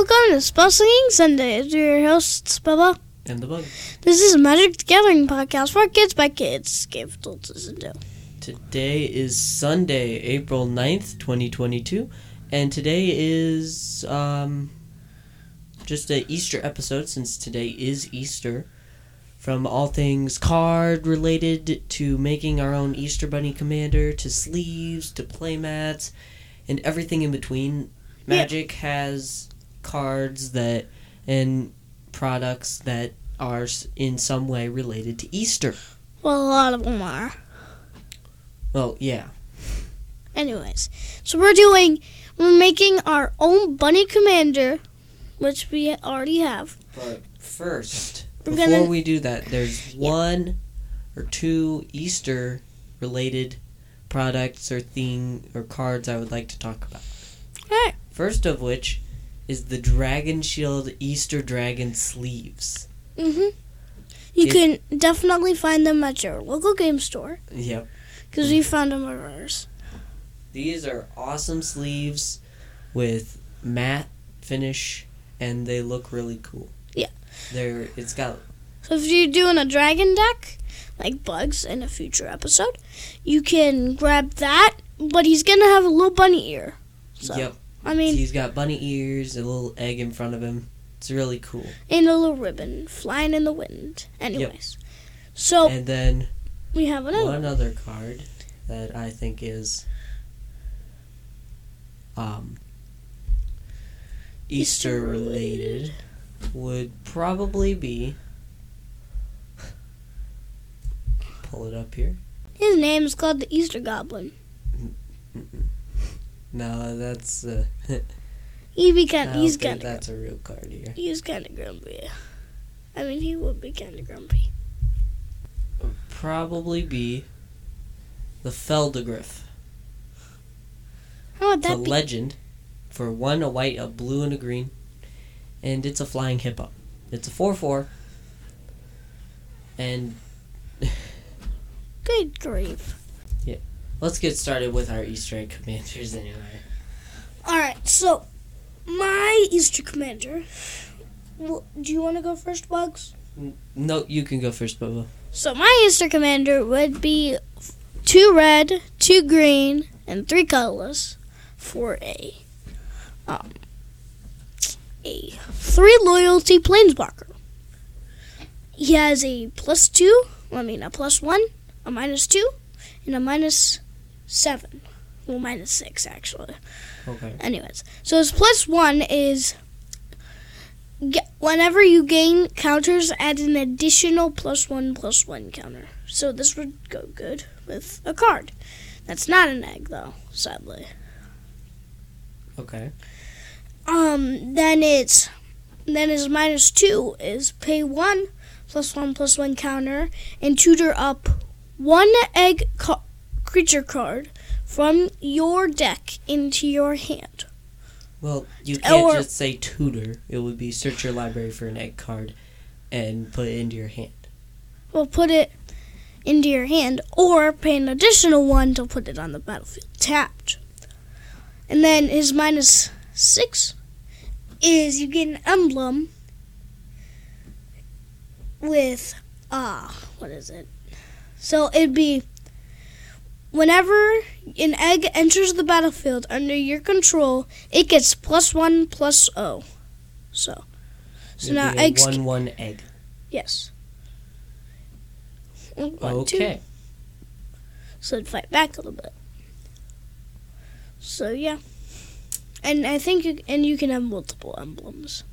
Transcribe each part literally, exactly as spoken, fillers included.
Welcome to Spell Singing Sunday. It's your hosts, Bubba. And the Bug. This is a Magic the Gathering podcast for kids by kids. Give adults listen to. Today is Sunday, April ninth, twenty twenty-two. And today is um, just an Easter episode, since today is Easter. From all things card related to making our own Easter Bunny commander, to sleeves, to play mats, and everything in between. Magic yeah. has cards that and products that are in some way related to Easter. Well, a lot of them are. Well, yeah. Anyways, so we're doing, we're making our own Bunny Commander, which we already have. But first, we're before gonna... we do that, there's yeah. one or two Easter-related products or thing or cards I would like to talk about. All right. First of which is the Dragon Shield Easter Dragon sleeves. Mm-hmm. You it, can definitely find them at your local game store. Yep. Because mm-hmm. we found them at ours. These are awesome sleeves with matte finish, and they look really cool. Yeah. They're, it's got... So if you're doing a dragon deck, like Bugs in a future episode, you can grab that, but he's going to have a little bunny ear. So, yep. I mean, he's got bunny ears, a little egg in front of him. It's really cool. And a little ribbon flying in the wind. Anyways. Yep. So and then we have another one other card that I think is um Easter related would probably be pull it up here. His name is called the Easter Goblin. Mm-mm. No, that's uh, he'd be kind. He's kind. That's gr- a real card here. He's kind of grumpy. I mean, he would be kind of grumpy. It'd probably be the Feldegriff. How would that it's a be? Legend for one, a white, a blue, and a green, and it's a flying hippo. It's a four-four. And good grief. Yeah. Let's get started with our Easter egg commanders anyway. Alright, so my Easter commander... Well, do you want to go first, Bugs? No, you can go first, Bubba. So my Easter commander would be two red, two green, and three colorless for a, um, a three loyalty planeswalker. He has a plus two, I mean a plus one, a minus two, and a minus... Seven. Well, minus six, actually. Okay. Anyways, so his plus one is get, whenever you gain counters, add an additional plus one, plus one counter. So this would go good with a card. That's not an egg, though, sadly. Okay. Um. Then it's then his minus two is pay one, plus one, plus one counter, and tutor up one egg card. Creature card from your deck into your hand. Well, you can't or, just say tutor. It would be search your library for an egg card and put it into your hand. Well, put it into your hand or pay an additional one to put it on the battlefield tapped. And then his minus six is you get an emblem with, ah, uh, what is it? So it'd be whenever an egg enters the battlefield under your control, it gets plus one plus oh. So, so now eggs. One one egg. Yes. One, okay. Two. So it'd fight back a little bit. So yeah, and I think you, and you can have multiple emblems.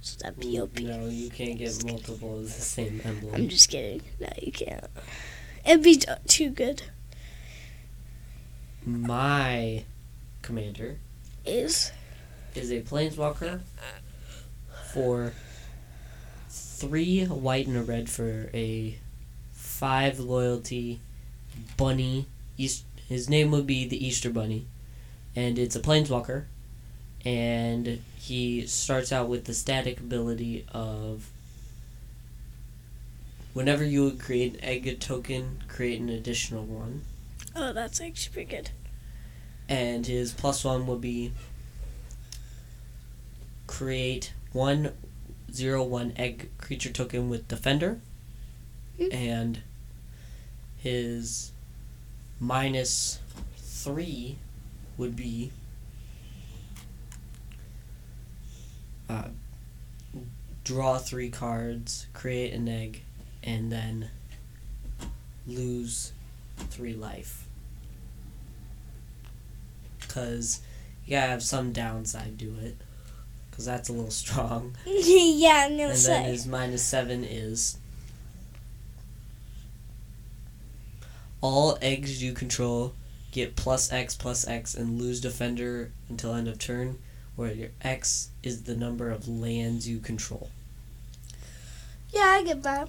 So that'd be O P. No, you can't get multiple of the same emblem. I'm just kidding. No, you can't. It'd be t- too good. My commander is is a planeswalker for three white and a red for a five loyalty bunny. East, his name would be the Easter Bunny, and it's a planeswalker, and he starts out with the static ability of whenever you would create an egg token, create an additional one. Oh, that's actually pretty good. And his plus one would be create one zero one egg creature token with Defender, mm. and his minus three would be uh, draw three cards, create an egg, and then lose three life. Because you gotta have some downside to it. Because that's a little strong. yeah, no And then his minus seven is... all eggs you control get plus X plus X and lose Defender until end of turn, where your X is the number of lands you control. Yeah, I get that.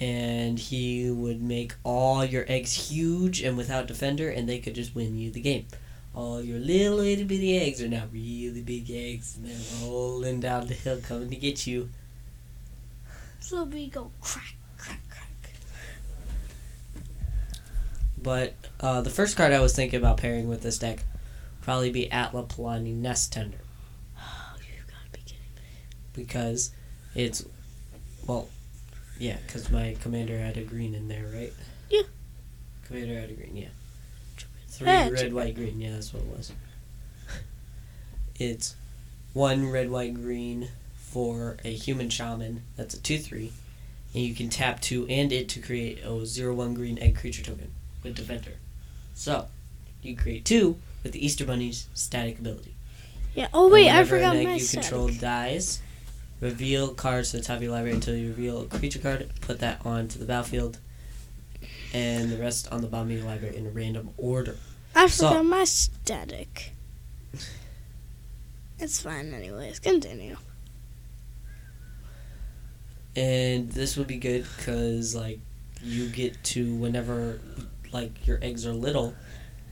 And he would make all your eggs huge and without Defender, and they could just win you the game. All your little itty bitty eggs are now really big eggs, and they're rolling down the hill coming to get you. So we go crack, crack, crack. But uh, the first card I was thinking about pairing with this deck would probably be Atla Palani Nest Tender. Oh, you've got to be kidding me. Because it's, well... yeah, because my commander had a green in there, right? Yeah. Commander had a green, yeah. Three hey, red, white, green. Yeah, that's what it was. It's one red, white, green for a human shaman. That's a two three. And you can tap two and it to create a zero one green egg creature token with Defender. So, you create two with the Easter Bunny's static ability. Yeah, oh wait, I forgot my static. Whenever an egg you control dies... reveal cards to the top of your library until you reveal a creature card. Put that onto the battlefield, and the rest on the bottom of your library in a random order. I forgot so, my static. It's fine, anyways. Continue. And this would be good because, like, you get to whenever, like, your eggs are little,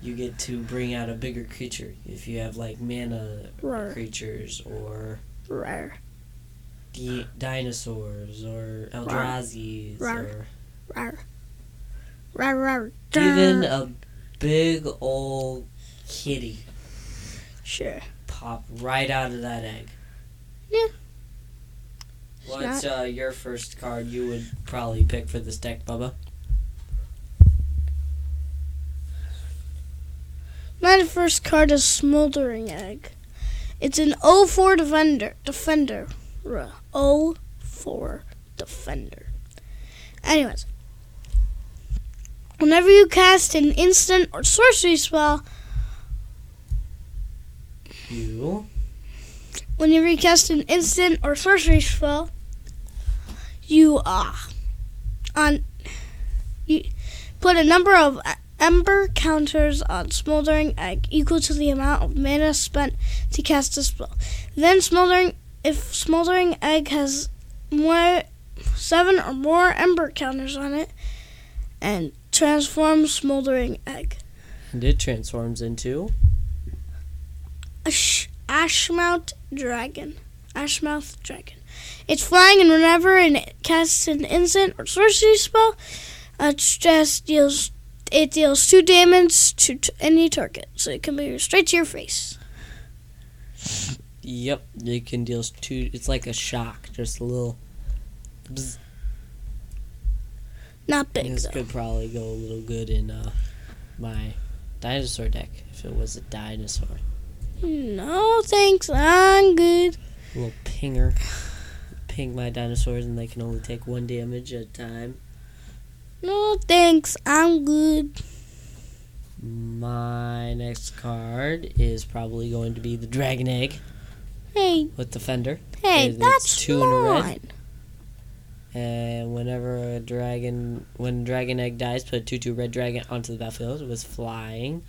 you get to bring out a bigger creature if you have like mana Roar. creatures or. Roar. Dinosaurs or Eldrazi's or rawr, rawr, rawr, even a big old kitty. Sure. Pop right out of that egg. Yeah. What's uh, your first card you would probably pick for this deck, Bubba? My first card is Smoldering Egg. It's an oh four defender. Defender. oh four Defender. Anyways, whenever you cast an instant or sorcery spell, you. Whenever you cast an instant or sorcery spell, you uh, on you put a number of ember counters on Smoldering Egg equal to the amount of mana spent to cast a spell. Then Smoldering. If Smoldering Egg has more seven or more ember counters on it, and transforms Smoldering Egg. And it transforms into? Ash- Ashmouth Dragon. Ashmouth Dragon. It's flying, and whenever it casts an instant or sorcery spell, it just deals it deals two damage to t- any target, so it can be straight to your face. Yep, it can deal two... it's like a shock, just a little... bzz. Not big, this though. Could probably go a little good in uh, my dinosaur deck, if it was a dinosaur. No, thanks, I'm good. A little pinger. Ping my dinosaurs, and they can only take one damage at a time. No, thanks, I'm good. My next card is probably going to be the Dragon Egg. Hey. With Defender. Hey, and that's two in a red. And whenever a dragon, when Dragon Egg dies, put a two two red dragon onto the battlefield. It was flying.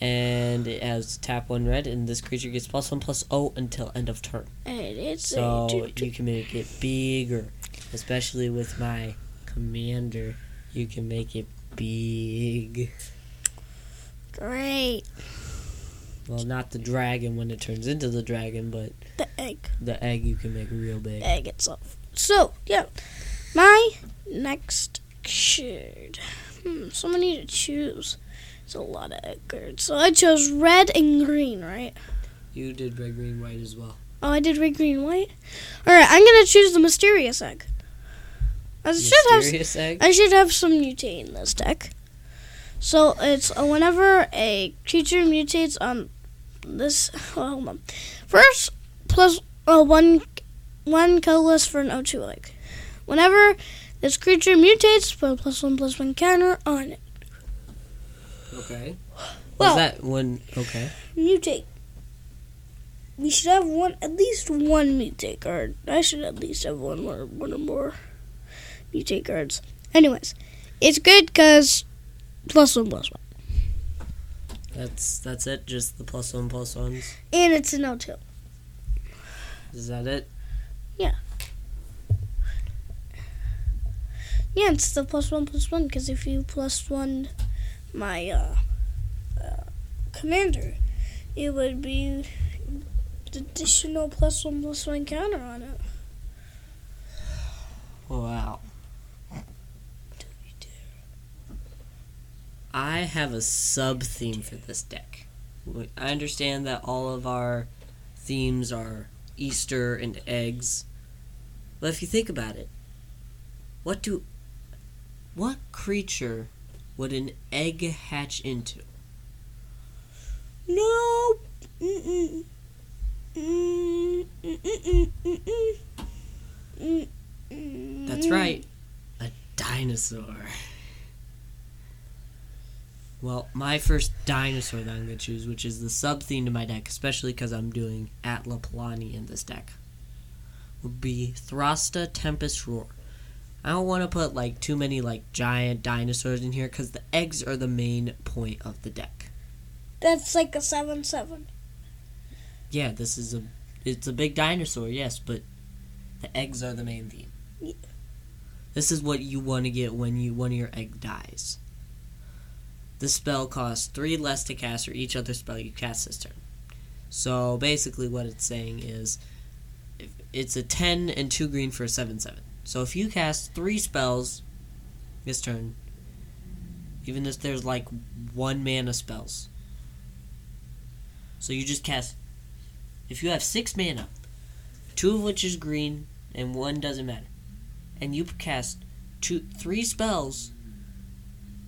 And it has tap one red, and this creature gets plus one plus oh until end of turn. And it's so a two two. You can make it bigger. Especially with my commander, you can make it big. Great. Well, not the dragon when it turns into the dragon, but... the egg. The egg you can make real big. Egg itself. So, yeah. My next card. Hmm, so many to choose. It's a lot of egg cards. So I chose red and green, right? You did red, green, white as well. Oh, I did red, green, white? Alright, I'm going to choose the Mysterious Egg. I Mysterious should have, Egg? I should have some mutate in this deck. So, it's uh, whenever a creature mutates on this... Oh, hold on. First, plus uh, one, one colorless for an O two egg. Whenever this creature mutates, put a plus one, plus one counter on it. Okay. Well, well that one... Okay. Mutate. We should have one, at least one mutate card. I should at least have one or one or more mutate cards. Anyways, it's good because plus one, plus one. That's that's it. Just the plus one, plus ones. And it's an O two. Is that it? Yeah. Yeah, it's the plus one, plus one. Because if you plus one, my uh, uh, commander, it would be. Additional plus one plus one counter on it. Wow. I have a sub theme for this deck. I understand that all of our themes are Easter and eggs, but if you think about it, what do what creature would an egg hatch into? No. Mm-mm. Mm, mm, mm, mm, mm, mm, mm. That's right, a dinosaur. Well, my first dinosaur that I'm going to choose, which is the sub-theme to my deck, especially because I'm doing Atla Palani in this deck, would be Thrasta Tempest Roar. I don't want to put like too many like giant dinosaurs in here because the eggs are the main point of the deck. That's like a seven seven. Yeah, this is a, it's a big dinosaur, yes, but the eggs are the main theme. Yeah. This is what you want to get when you one of your egg dies. This spell costs three less to cast for each other spell you cast this turn. So basically what it's saying is, if it's a ten and two green for a seven seven. So if you cast three spells this turn, even if there's like one mana spells, so you just cast... If you have six mana, two of which is green and one doesn't matter, and you cast two, three spells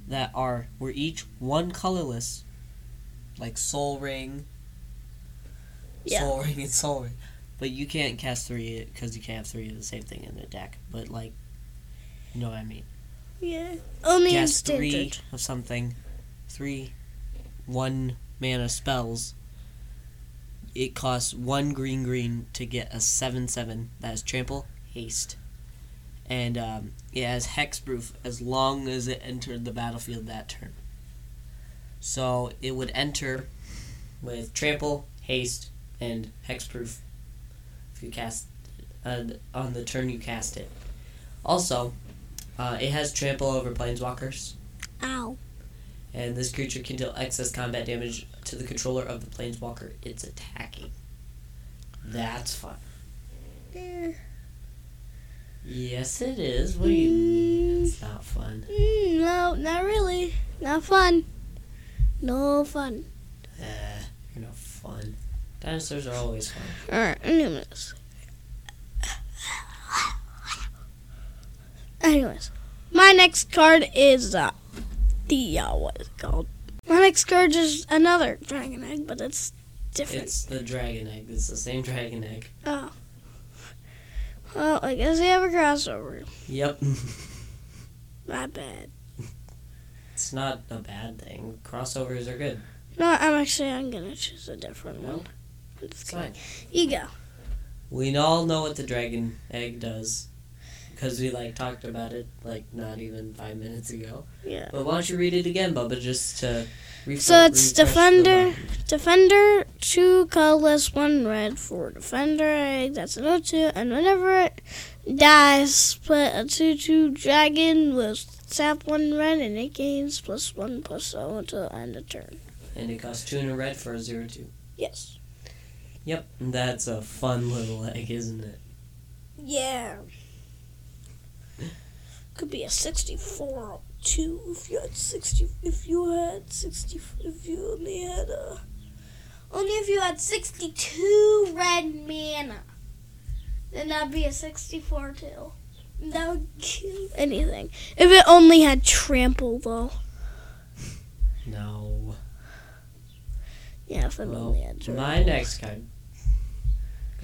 that are were each one colorless, like Soul Ring, yeah. Soul Ring and Soul Ring, but you can't cast three because you can't have three of the same thing in the deck. But like, you know what I mean? Yeah. Only cast in standard. Three of something, three, one mana spells. It costs one green green to get a seven seven that has trample, haste, and um, it has hexproof as long as it entered the battlefield that turn. So it would enter with trample, haste, and hexproof if you cast uh, on the turn you cast it. Also, uh, it has trample over planeswalkers. Ow. And this creature can deal excess combat damage to the controller of the planeswalker it's attacking. That's fun. Yeah. Yes, it is. What do you mean? Mm. It's not fun. Mm, no, not really. Not fun. No fun. Uh, you're not fun. Dinosaurs are always fun. Alright, anyways. Anyways, my next card is... Uh, The, uh, what is it called? My next card is another dragon egg, but it's different. It's the dragon egg. It's the same dragon egg. Oh. Well, I guess they have a crossover. Yep. Not bad. It's not a bad thing. Crossovers are good. No, I'm actually, I'm going to choose a different no. one. It's fine. You go. We all know what the dragon egg does. Because we, like, talked about it, like, not even five minutes ago. Yeah. But why don't you read it again, Bubba, just to refresh. So it's Defender, Defender, two colorless, one red for Defender Egg. That's an O two. And whenever it dies, put a two two dragon with tap one red, and it gains plus one plus zero until the end of turn. And it costs two and a red for a zero two. Yes. Yep. That's a fun little egg, isn't it? Yeah. Could be a sixty-four two if you had sixty. If you had sixty. If you only had a only if you had sixty-two red mana. Then that'd be a sixty-four too. That would kill anything. If it only had trample though. No. Yeah, if it well, only had trample. My next card.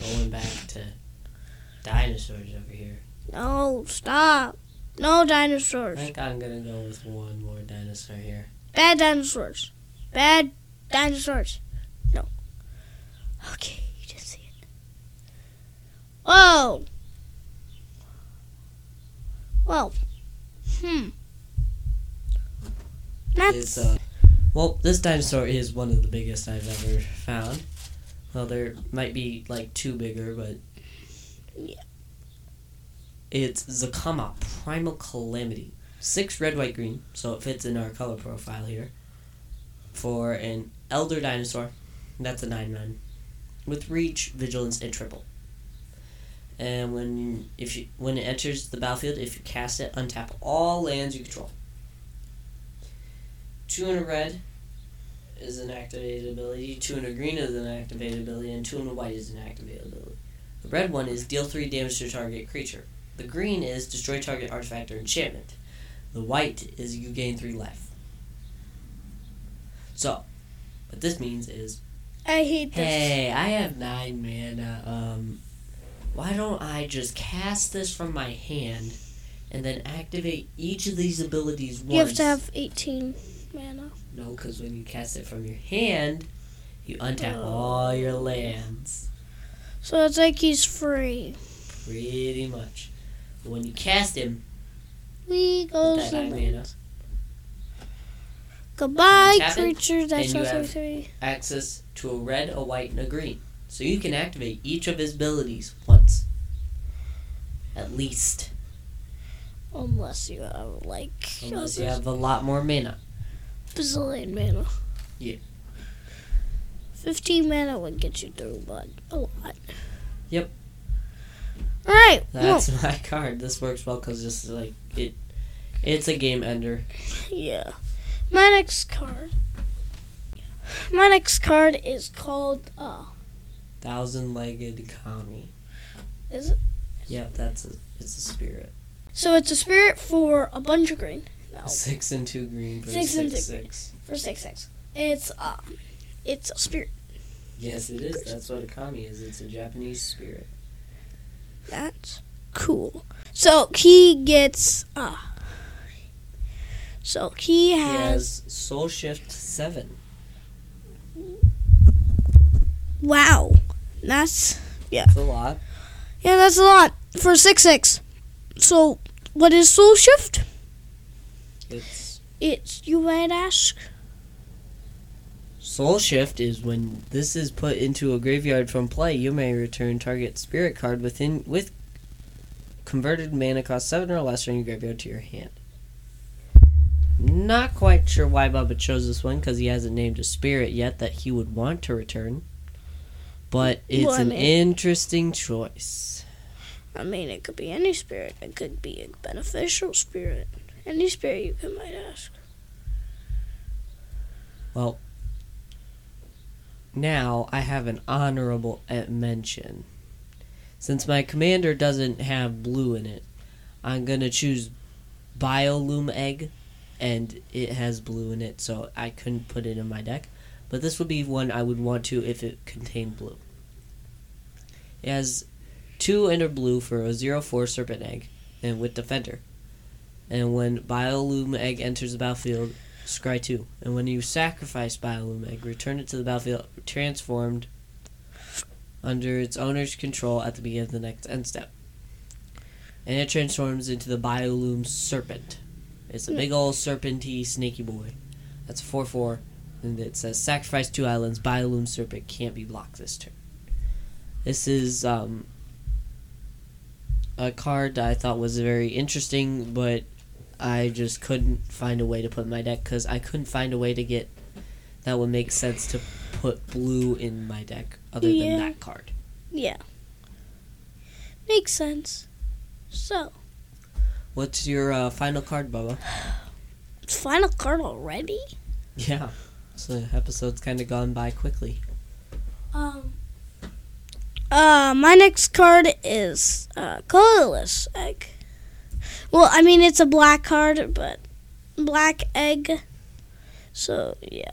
Going back to dinosaurs over here. No, stop. No dinosaurs. I think I'm going to go with one more dinosaur here. Bad dinosaurs. Bad dinosaurs. No. Okay, you didn't see it. Oh. Well. Hmm. That's... Uh, well, this dinosaur is one of the biggest I've ever found. Well, there might be, like, two bigger, but... Yeah. It's Zacama Primal Calamity. Six red, white, green, so it fits in our color profile here. For an elder dinosaur, that's a nine-man. With reach, vigilance, and triple. And when if you, when it enters the battlefield, if you cast it, untap all lands you control. Two in a red is an activated ability, two in a green is an activated ability, and two in a white is an activated ability. The red one is deal three damage to target creature. The green is destroy target artifact or enchantment. The white is you gain three life. So, what this means is... I hate this. Hey, I have nine mana. Um, why don't I just cast this from my hand and then activate each of these abilities once? You have to have eighteen mana. No, because when you cast it from your hand, you untap oh. all your lands. So it's like he's free. Pretty much. When you cast him, we go somewhere. Goodbye, creatures. That's also three. Access to a red, a white, and a green, so you can activate each of his abilities once, at least. Unless you have like. Unless you have a lot more mana. Bazillion mana. Yeah. Fifteen mana would get you through, but a lot. Yep. All right. That's well. my card. This works well because just like it, it's a game ender. Yeah. My next card. My next card is called uh. Thousand-Legged Kami. Is it? Yep, that's a. It's a spirit. So it's a spirit for a bunch of green. No. Six and two green for six, six and six. six. For six six. It's uh, it's a spirit. Yes, it is. That's what a kami is. It's a Japanese spirit. That's cool. So he gets uh So he has, he has Soul Shift seven. Wow. That's yeah. That's a lot. Yeah, that's a lot for six six. So what is Soul Shift? It's It's you might ask. Soul Shift is when this is put into a graveyard from play, you may return target spirit card within with converted mana cost seven or less from your graveyard to your hand. Not quite sure why Bubba chose this one because he hasn't named a spirit yet that he would want to return. But it's well, I mean, an interesting choice. I mean, it could be any spirit. It could be a beneficial spirit. Any spirit you could might ask. Well... Now, I have an honorable mention. Since my commander doesn't have blue in it, I'm going to choose Biolume Egg, and it has blue in it, so I couldn't put it in my deck. But this would be one I would want to if it contained blue. It has two and a blue for a zero four Serpent Egg, and with Defender. And when Biolume Egg enters the battlefield... Scry two, and when you sacrifice Biolume Egg, return it to the battlefield transformed under its owner's control at the beginning of the next end step. And it transforms into the Biolume Serpent. It's a big old serpenty, snaky boy. That's a four four, and it says sacrifice two islands, Biolume Serpent can't be blocked this turn. This is um, a card that I thought was very interesting, but I just couldn't find a way to put in my deck because I couldn't find a way to get that would make sense to put blue in my deck other yeah. than that card. Yeah. Makes sense. So. What's your uh, final card, Bubba? Final card already? Yeah. So the episode's kind of gone by quickly. Um. Uh, my next card is uh, Colorless Egg. Well, I mean, it's a black card, but black egg. So, yeah.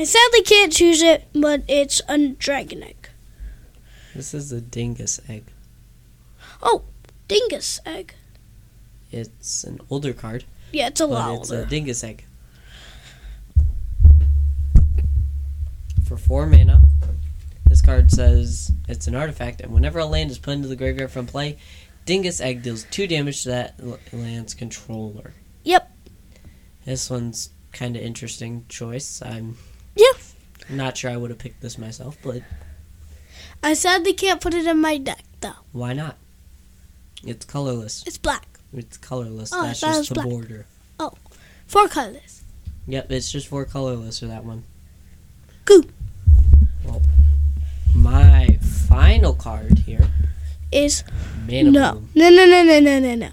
I sadly can't choose it, but it's a dragon egg. This is a dingus egg. Oh, dingus egg. It's an older card. Yeah, it's a lot older. It's a dingus egg. For four mana, this card says it's an artifact, and whenever a land is put into the graveyard from play, Dingus Egg deals two damage to that land's controller. Yep. This one's kind of interesting choice. I'm... Yeah. Not sure I would have picked this myself, but I sadly can't put it in my deck though. Why not? It's colorless. It's black. It's colorless. Oh, that's just the black border. Oh, four colorless. Yep, it's just four colorless for that one. Cool. Well, my final card here is Mana Bloom. No, no, no, no, no, no, no.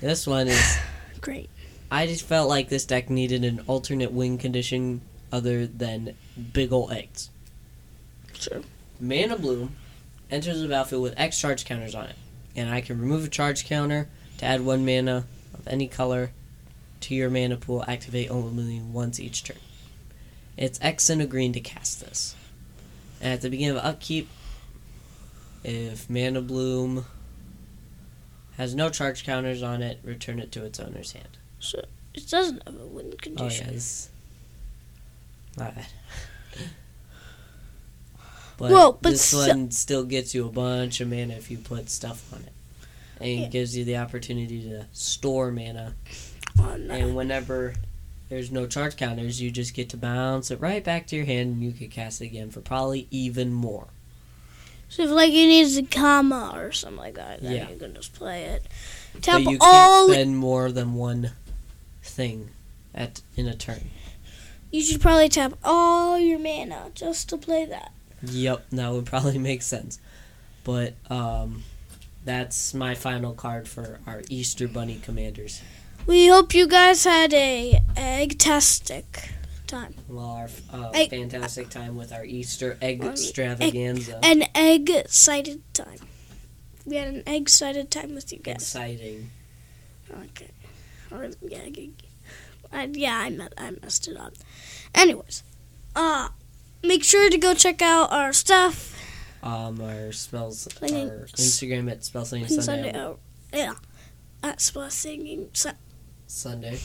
This one is great. I just felt like this deck needed an alternate win condition other than big ol' eggs. Sure. Mana Bloom enters the battlefield with X charge counters on it, and I can remove a charge counter to add one mana of any color to your mana pool, activate only once each turn. It's X and a green to cast this. And at the beginning of upkeep, if Mana Bloom has no charge counters on it, return it to its owner's hand. So it doesn't have a win condition. Oh, yes. Not bad. But, Whoa, but this so- one still gets you a bunch of mana if you put stuff on it. And yeah. It gives you the opportunity to store mana. Oh, no. And whenever there's no charge counters, you just get to bounce it right back to your hand, and you can cast it again for probably even more. So if, like, you need Zacama or something like that, then yeah. you can just play it. Tap but you all can't spend more than one thing at in a turn. You should probably tap all your mana just to play that. Yep, that would probably make sense. But um, that's my final card for our Easter Bunny Commanders. We hope you guys had a egg-tastic time. Well, our uh, egg, fantastic uh, time with our Easter egg well, extravaganza. Egg, an egg-cited time. We had an egg-cited time with you guys. Exciting. Okay. Or, yeah, I, yeah I, met, I messed it up. Anyways, uh, make sure to go check out our stuff. Um, our spells, Singing, our Instagram at Spell Singing Sunday. Sunday oh, yeah, at Spell Singing Sunday. Sunday.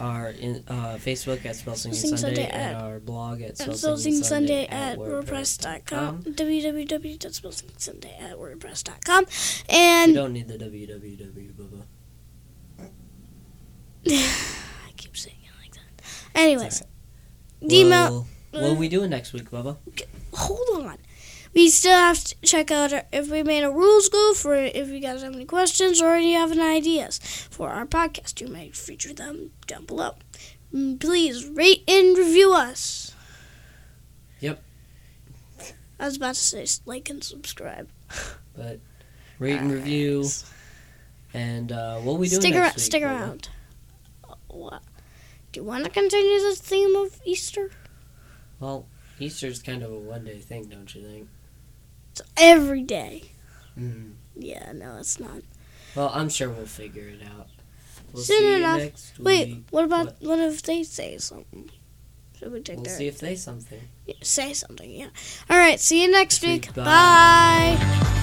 Our in, uh, Facebook at Spell Singing Sunday, Sunday and our blog at Spell Singing Sunday at WordPress dot com. www.spellsingsunday at WordPress.com. And you don't need the www, Bubba. I keep saying it like that. Anyways, right. email. Well, uh, what are we doing next week, Bubba? Hold on. We still have to check out our, if we made a rules group for if you guys have any questions or you have any ideas for our podcast. You may feature them down below. Please rate and review us. Yep. I was about to say like and subscribe. But rate and review. And uh, what are we doing stick next ar- week? Stick around. What? Do you want to continue this theme of Easter? Well, Easter's kind of a one-day thing, don't you think? It's every day. Mm. Yeah, no, it's not. Well, I'm sure we'll figure it out. We'll Soon see enough. You next Wait, week. What about what? what if they say something? Should we take we'll their see if thing? they something. Yeah, say something, yeah. All right, see you next Goodbye. week. Bye.